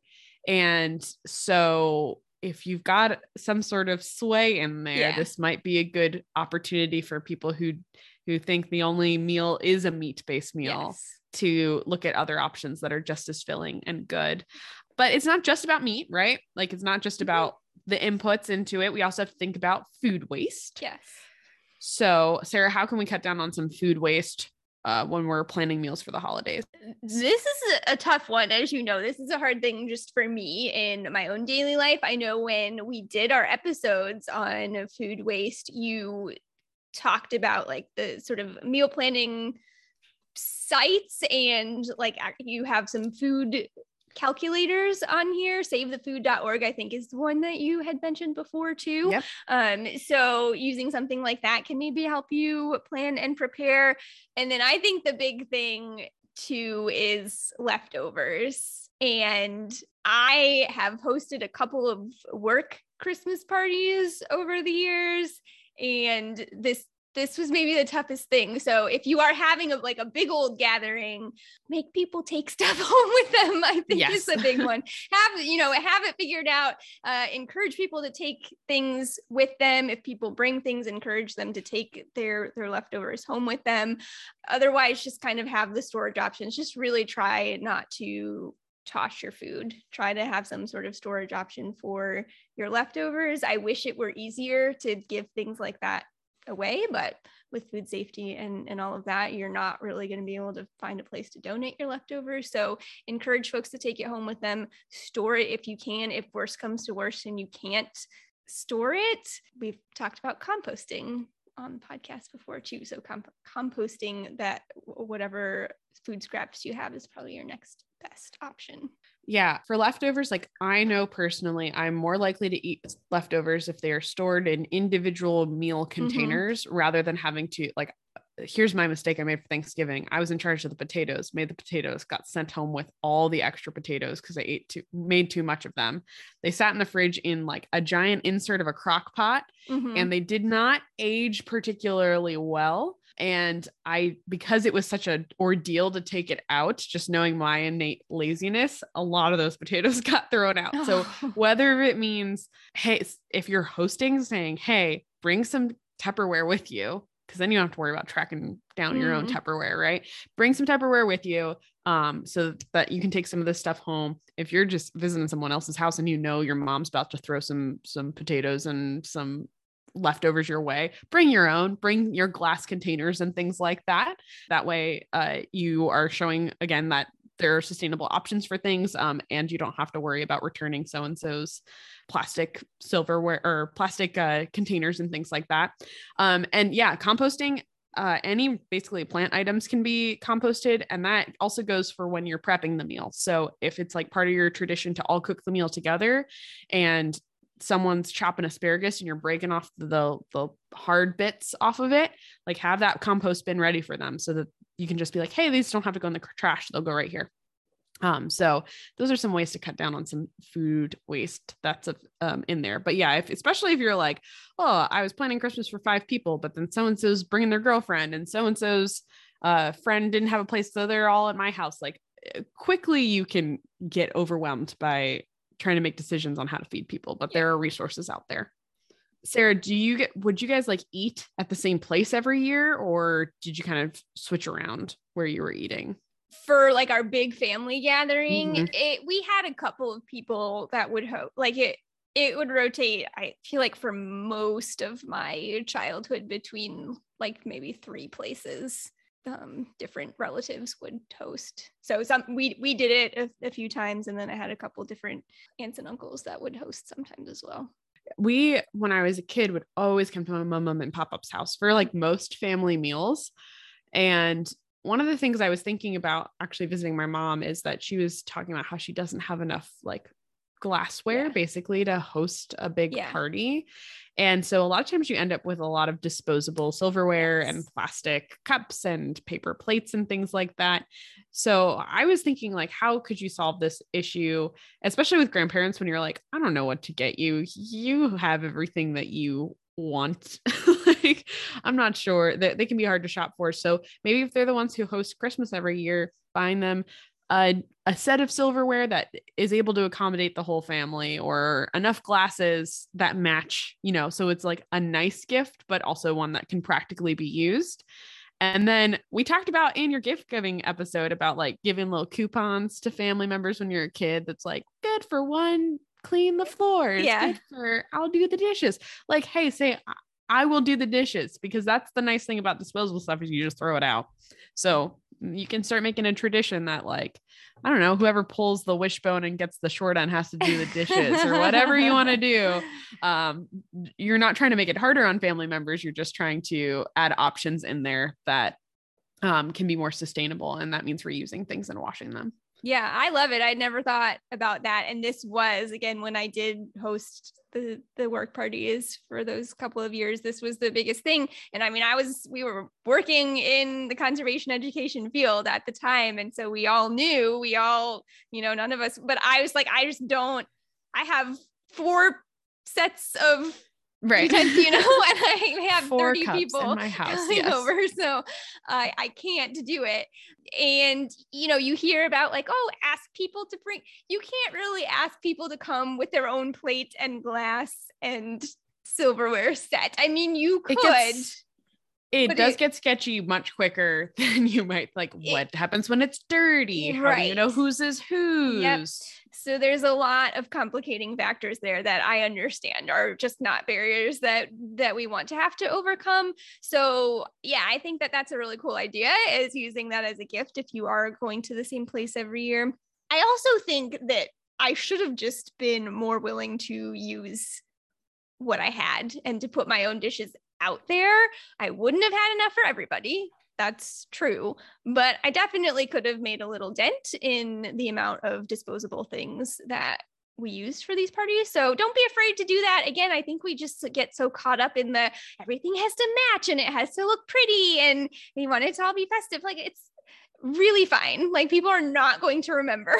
And so if you've got some sort of sway in there, yeah. this might be a good opportunity for people who who think the only meal is a meat-based meal yes. to look at other options that are just as filling and good. But it's not just about meat, right? Like it's not just about the inputs into it. We also have to think about food waste. Yes. So Sarah, how can we cut down on some food waste uh, when we're planning meals for the holidays? This is a tough one. As you know, this is a hard thing just for me in my own daily life. I know when we did our episodes on food waste, you talked about like the sort of meal planning sites, and like you have some food calculators on here. Save the food dot org, I think, is the one that you had mentioned before too. Yep. Um, so using something like that can maybe help you plan and prepare. And then I think the big thing too is leftovers. And I have hosted a couple of work Christmas parties over the years, and this, this was maybe the toughest thing. So if you are having a, like a big old gathering, make people take stuff home with them. I think yes. it's a big one. Have, you know, have it figured out, uh, encourage people to take things with them. If people bring things, encourage them to take their, their leftovers home with them. Otherwise, just kind of have the storage options. Just really try not to toss your food. Try to have some sort of storage option for your leftovers. I wish it were easier to give things like that away, but with food safety and, and all of that, you're not really going to be able to find a place to donate your leftovers. So encourage folks to take it home with them, store it if you can. If worse comes to worse and you can't store it, we've talked about composting on the podcast before too. So comp- composting that, whatever food scraps you have is probably your next best option. Yeah. For leftovers, like I know personally, I'm more likely to eat leftovers if they are stored in individual meal containers mm-hmm. rather than having to like here's my mistake I made for Thanksgiving. I was in charge of the potatoes, made the potatoes, got sent home with all the extra potatoes because I ate too, made too much of them. They sat in the fridge in like a giant insert of a crock pot, mm-hmm. and they did not age particularly well. And I, because it was such an ordeal to take it out, just knowing my innate laziness, a lot of those potatoes got thrown out. So whether it means, hey, if you're hosting, saying, hey, bring some Tupperware with you, because then you don't have to worry about tracking down mm-hmm. your own Tupperware, right? Bring some Tupperware with you um, so that you can take some of this stuff home. If you're just visiting someone else's house and you know your mom's about to throw some some potatoes and some leftovers your way, bring your own, bring your glass containers and things like that. That way uh, you are showing, again, that there are sustainable options for things um, and you don't have to worry about returning so-and-so's plastic silverware or plastic uh, containers and things like that. Um, and yeah, composting, uh, any basically plant items can be composted. And that also goes for when you're prepping the meal. So if it's like part of your tradition to all cook the meal together and someone's chopping asparagus and you're breaking off the, the hard bits off of it, like have that compost bin ready for them so that you can just be like, hey, these don't have to go in the trash. They'll go right here. Um, so those are some ways to cut down on some food waste that's a, um, in there. But yeah, if, especially if you're like, oh, I was planning Christmas for five people, but then so-and-so's bringing their girlfriend and so-and-so's uh, friend didn't have a place. So they're all at my house. Like quickly you can get overwhelmed by trying to make decisions on how to feed people, but there are resources out there. Sarah, do you get, would you guys like eat at the same place every year, or did you kind of switch around where you were eating? For like our big family gathering, mm-hmm. it, we had a couple of people that would hope like it, it would rotate. I feel like for most of my childhood between like maybe three places, um, different relatives would host. So some, we, we did it a, a few times. And then I had a couple different aunts and uncles that would host sometimes as well. We, when I was a kid, would always come to my mom, mom and pop-up's house for like most family meals. And one of the things I was thinking about actually visiting my mom is that she was talking about how she doesn't have enough like glassware yeah. basically to host a big yeah. party. And so a lot of times you end up with a lot of disposable silverware yes. and plastic cups and paper plates and things like that. So I was thinking like, how could you solve this issue, especially with grandparents, when you're like, I don't know what to get you. You have everything that you want. Like, I'm not sure that they can be hard to shop for. So maybe if they're the ones who host Christmas every year, buying them a, a set of silverware that is able to accommodate the whole family, or enough glasses that match, you know, so it's like a nice gift, but also one that can practically be used. And then we talked about in your gift giving episode about like giving little coupons to family members when you're a kid. That's like good for one, clean the floor. It's yeah. good for I'll do the dishes. Like, hey, say I will do the dishes, because that's the nice thing about disposable stuff is you just throw it out. So you can start making a tradition that like, I don't know, whoever pulls the wishbone and gets the short end has to do the dishes or whatever you want to do. Um, you're not trying to make it harder on family members. You're just trying to add options in there that um, can be more sustainable. And that means reusing things and washing them. Yeah, I love it. I never thought about that. And this was, again, when I did host the, the work parties for those couple of years, this was the biggest thing. And I mean, I was, we were working in the conservation education field at the time. And so we all knew, we all, you know, none of us, but I was like, I just don't, I have four sets of right, you know, and I have Four thirty people in my house yes. over, so I, I can't do it. And you know, you hear about like, oh, ask people to bring. You can't really ask people to come with their own plate and glass and silverware set. I mean, you could. It, gets, it does it, get sketchy much quicker than you might like. It, what happens when it's dirty? How right. do you know whose is whose? Yep. So there's a lot of complicating factors there that I understand are just not barriers that, that we want to have to overcome. So yeah, I think that that's a really cool idea, is using that as a gift if you are going to the same place every year. I also think that I should have just been more willing to use what I had and to put my own dishes out there. I wouldn't have had enough for everybody. That's true, but I definitely could have made a little dent in the amount of disposable things that we used for these parties. So don't be afraid to do that. Again, I think we just get so caught up in the, everything has to match and it has to look pretty and we want it to all be festive. Like, it's really fine. Like, people are not going to remember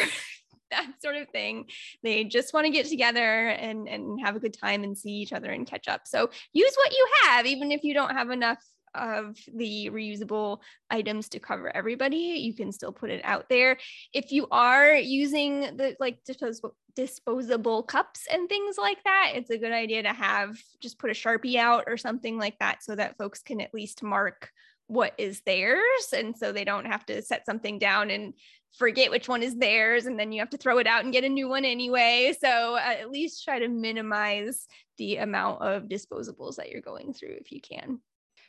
that sort of thing. They just want to get together and, and have a good time and see each other and catch up. So use what you have, even if you don't have enough of the reusable items to cover everybody, you can still put it out there. If you are using the like disposable disposable cups and things like that, it's a good idea to have, just put a Sharpie out or something like that so that folks can at least mark what is theirs. And so they don't have to set something down and forget which one is theirs. And then you have to throw it out and get a new one anyway. So uh, at least try to minimize the amount of disposables that you're going through if you can.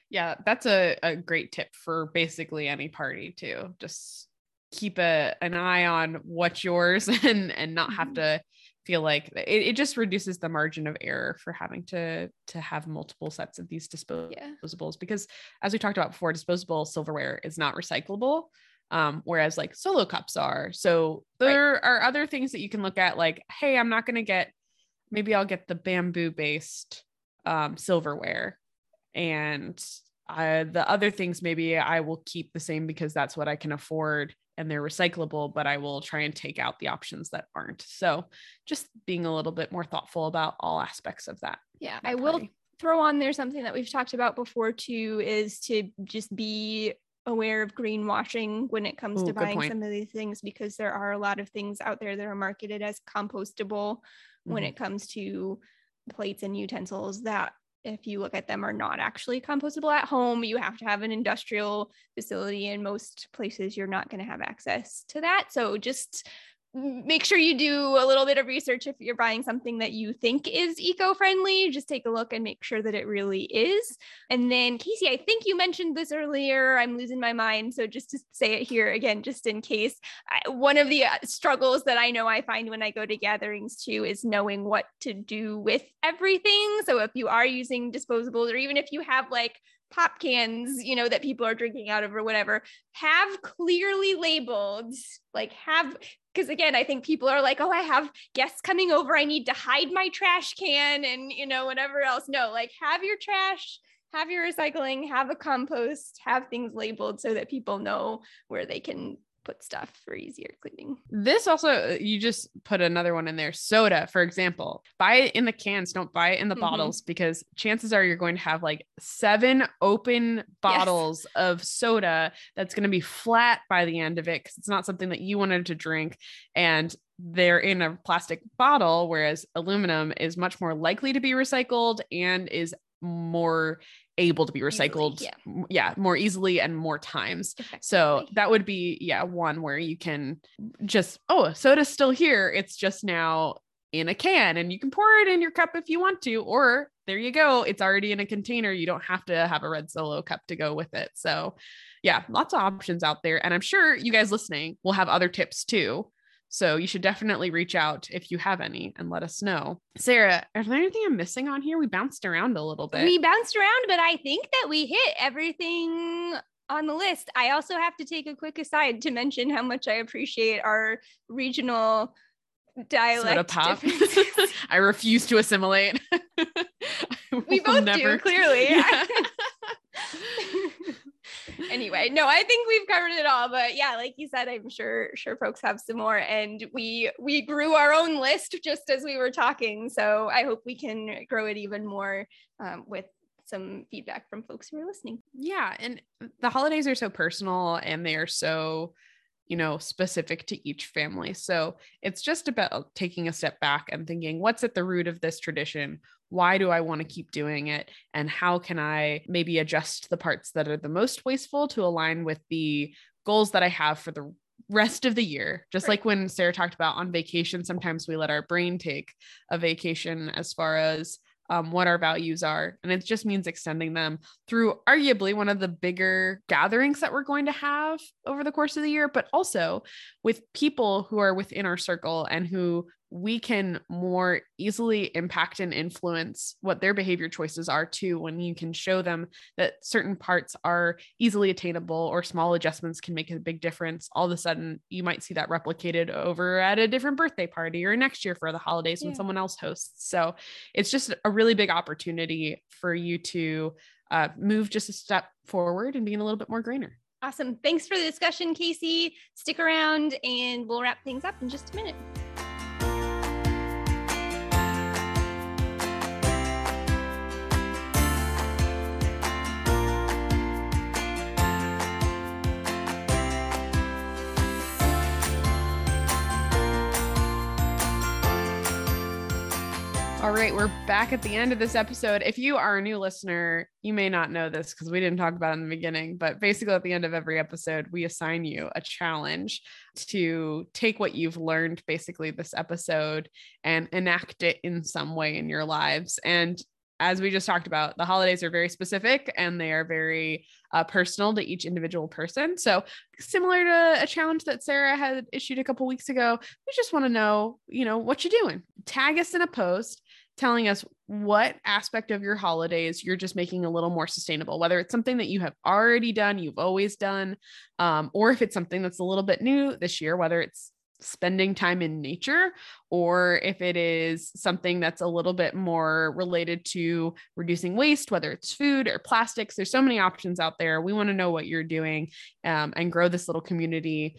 Yeah, that's a, a great tip for basically any party too. Just keep a, an eye on what's yours and, and not have to feel like it, it just reduces the margin of error for having to, to have multiple sets of these disposables, yeah. because as we talked about before, disposable silverware is not recyclable. Um, whereas like solo cups are. So there right. are other things that you can look at, like, hey, I'm not going to get, maybe I'll get the bamboo based um, silverware. And uh, the other things, maybe I will keep the same because that's what I can afford and they're recyclable, but I will try and take out the options that aren't. So just being a little bit more thoughtful about all aspects of that. Yeah, I will throw on there something that we've talked about before too, is to just be aware of greenwashing when it comes Ooh, to buying some of these things, because there are a lot of things out there that are marketed as compostable mm-hmm. when it comes to plates and utensils that, if you look at them, are not actually compostable at home. You have to have an industrial facility. In most places, you're not going to have access to that. So just make sure you do a little bit of research. If you're buying something that you think is eco-friendly, just take a look and make sure that it really is. And then Casey, I think you mentioned this earlier, I'm losing my mind. So just to say it here again, just in case, I, one of the struggles that I know I find when I go to gatherings too, is knowing what to do with everything. So if you are using disposables, or even if you have like pop cans, you know, that people are drinking out of or whatever, have clearly labeled, like have, because again, I think people are like, oh, I have guests coming over, I need to hide my trash can and, you know, whatever else. No, like have your trash, have your recycling, have a compost, have things labeled so that people know where they can put stuff for easier cleaning. This also, you just put another one in there. Soda, for example, buy it in the cans. Don't buy it in the mm-hmm. bottles, because chances are you're going to have like seven open bottles yes. of soda that's going to be flat by the end of it, because it's not something that you wanted to drink. And they're in a plastic bottle, whereas aluminum is much more likely to be recycled and is more able to be recycled easily, yeah. yeah more easily and more times. So that would be yeah one where you can just, oh, soda's still here, it's just now in a can, and you can pour it in your cup if you want to, or there you go, it's already in a container, you don't have to have a red solo cup to go with it. So yeah, lots of options out there, and I'm sure you guys listening will have other tips too, so you should definitely reach out if you have any and let us know. Sarah, is there anything I'm missing on here? We bounced around a little bit. We bounced around, but I think that we hit everything on the list. I also have to take a quick aside to mention how much I appreciate our regional dialect differences. I refuse to assimilate. We both never... do, clearly. Yeah. Anyway, no, I think we've covered it all, but yeah, like you said, I'm sure, sure folks have some more, and we, we grew our own list just as we were talking. So I hope we can grow it even more um, with some feedback from folks who are listening. Yeah. And the holidays are so personal and they are so, you know, specific to each family. So it's just about taking a step back and thinking, what's at the root of this tradition? Why do I want to keep doing it? And how can I maybe adjust the parts that are the most wasteful to align with the goals that I have for the rest of the year? Just right. like when Sarah talked about on vacation, sometimes we let our brain take a vacation as far as Um, what our values are. And it just means extending them through arguably one of the bigger gatherings that we're going to have over the course of the year, but also with people who are within our circle and who we can more easily impact and influence what their behavior choices are too, when you can show them that certain parts are easily attainable or small adjustments can make a big difference. All of a sudden, you might see that replicated over at a different birthday party or next year for the holidays yeah. when someone else hosts. So it's just a really big opportunity for you to uh, move just a step forward and being a little bit more greener. Awesome. Thanks for the discussion, Casey. Stick around and we'll wrap things up in just a minute. All right, we're back at the end of this episode. If you are a new listener, you may not know this because we didn't talk about it in the beginning, but basically at the end of every episode, we assign you a challenge to take what you've learned basically this episode and enact it in some way in your lives. And as we just talked about, the holidays are very specific and they are very uh, personal to each individual person. So similar to a challenge that Sarah had issued a couple weeks ago, we just want to know, you know, what you're doing. Tag us in a post telling us what aspect of your holidays you're just making a little more sustainable, whether it's something that you have already done, you've always done, um, or if it's something that's a little bit new this year, whether it's spending time in nature, or if it is something that's a little bit more related to reducing waste, whether it's food or plastics. There's so many options out there. We want to know what you're doing um, and grow this little community.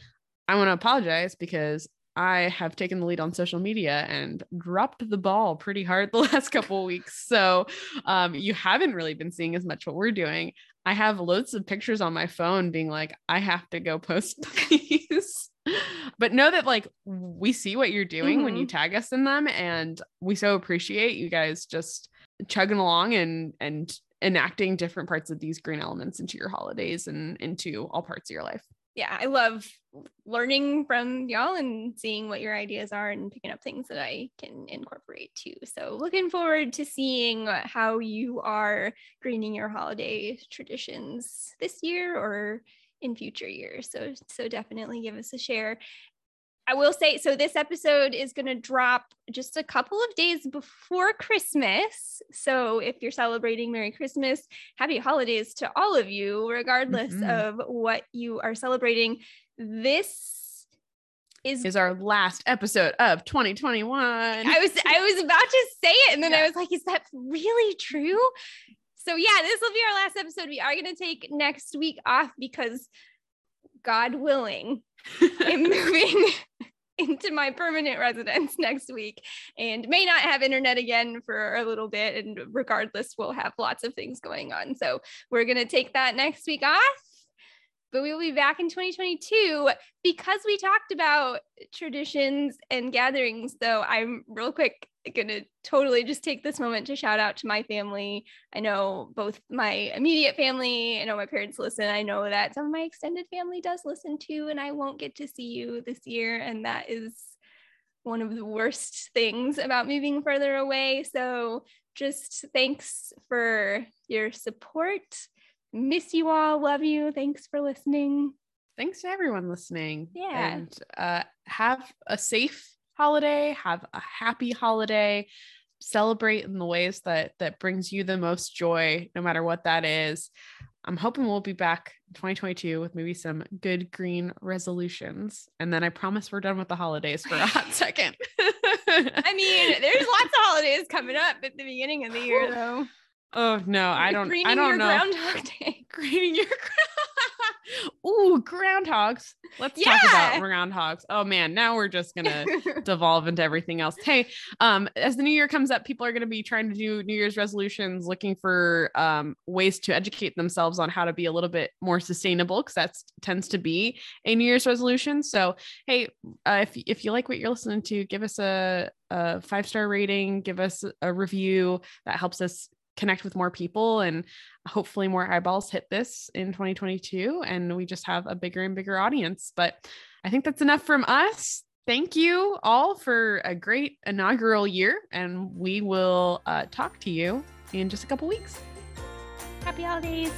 I want to apologize because I have taken the lead on social media and dropped the ball pretty hard the last couple of weeks. So um, you haven't really been seeing as much what we're doing. I have loads of pictures on my phone being like, I have to go post these. But know that like we see what you're doing mm-hmm. when you tag us in them, and we so appreciate you guys just chugging along and and enacting different parts of these green elements into your holidays and into all parts of your life. Yeah, I love learning from y'all and seeing what your ideas are and picking up things that I can incorporate too. So looking forward to seeing how you are greening your holiday traditions this year or in future years. So, so definitely give us a share. I will say, so this episode is going to drop just a couple of days before Christmas. So if you're celebrating Merry Christmas, happy holidays to all of you, regardless mm-hmm. of what you are celebrating. This is, is our last episode of twenty twenty-one. I was, I was about to say it. And then yeah. I was like, is that really true? So yeah, this will be our last episode. We are going to take next week off because God willing, I'm moving into my permanent residence next week and may not have internet again for a little bit. And regardless, we'll have lots of things going on. So we're going to take that next week off, but we will be back in twenty twenty-two because we talked about traditions and gatherings. Though I'm real quick going to totally just take this moment to shout out to my family. I know both my immediate family, I know my parents listen. I know that some of my extended family does listen too, and I won't get to see you this year. And that is one of the worst things about moving further away. So just thanks for your support. Miss you all. Love you. Thanks for listening. Thanks to everyone listening. Yeah. And uh, have a safe holiday, have a happy holiday, celebrate in the ways that that brings you the most joy, no matter what that is. I'm hoping we'll be back in twenty twenty-two with maybe some good green resolutions, and then I promise we're done with the holidays for a hot second. I mean, there's lots of holidays coming up at the beginning of the year though. Oh no, I don't I don't know. Groundhog Day. Greening your Ooh, groundhogs. Let's yeah. talk about groundhogs. Oh man, now we're just going to devolve into everything else. Hey, um, as the new year comes up, people are going to be trying to do New Year's resolutions, looking for um, ways to educate themselves on how to be a little bit more sustainable, because that tends to be a New Year's resolution. So, hey, uh, if, if you like what you're listening to, give us a, a five-star rating, give us a review. That helps us connect with more people, and hopefully more eyeballs hit this in twenty twenty-two, and we just have a bigger and bigger audience. But I think that's enough from us. Thank you all for a great inaugural year, and we will uh, talk to you in just a couple weeks. Happy holidays.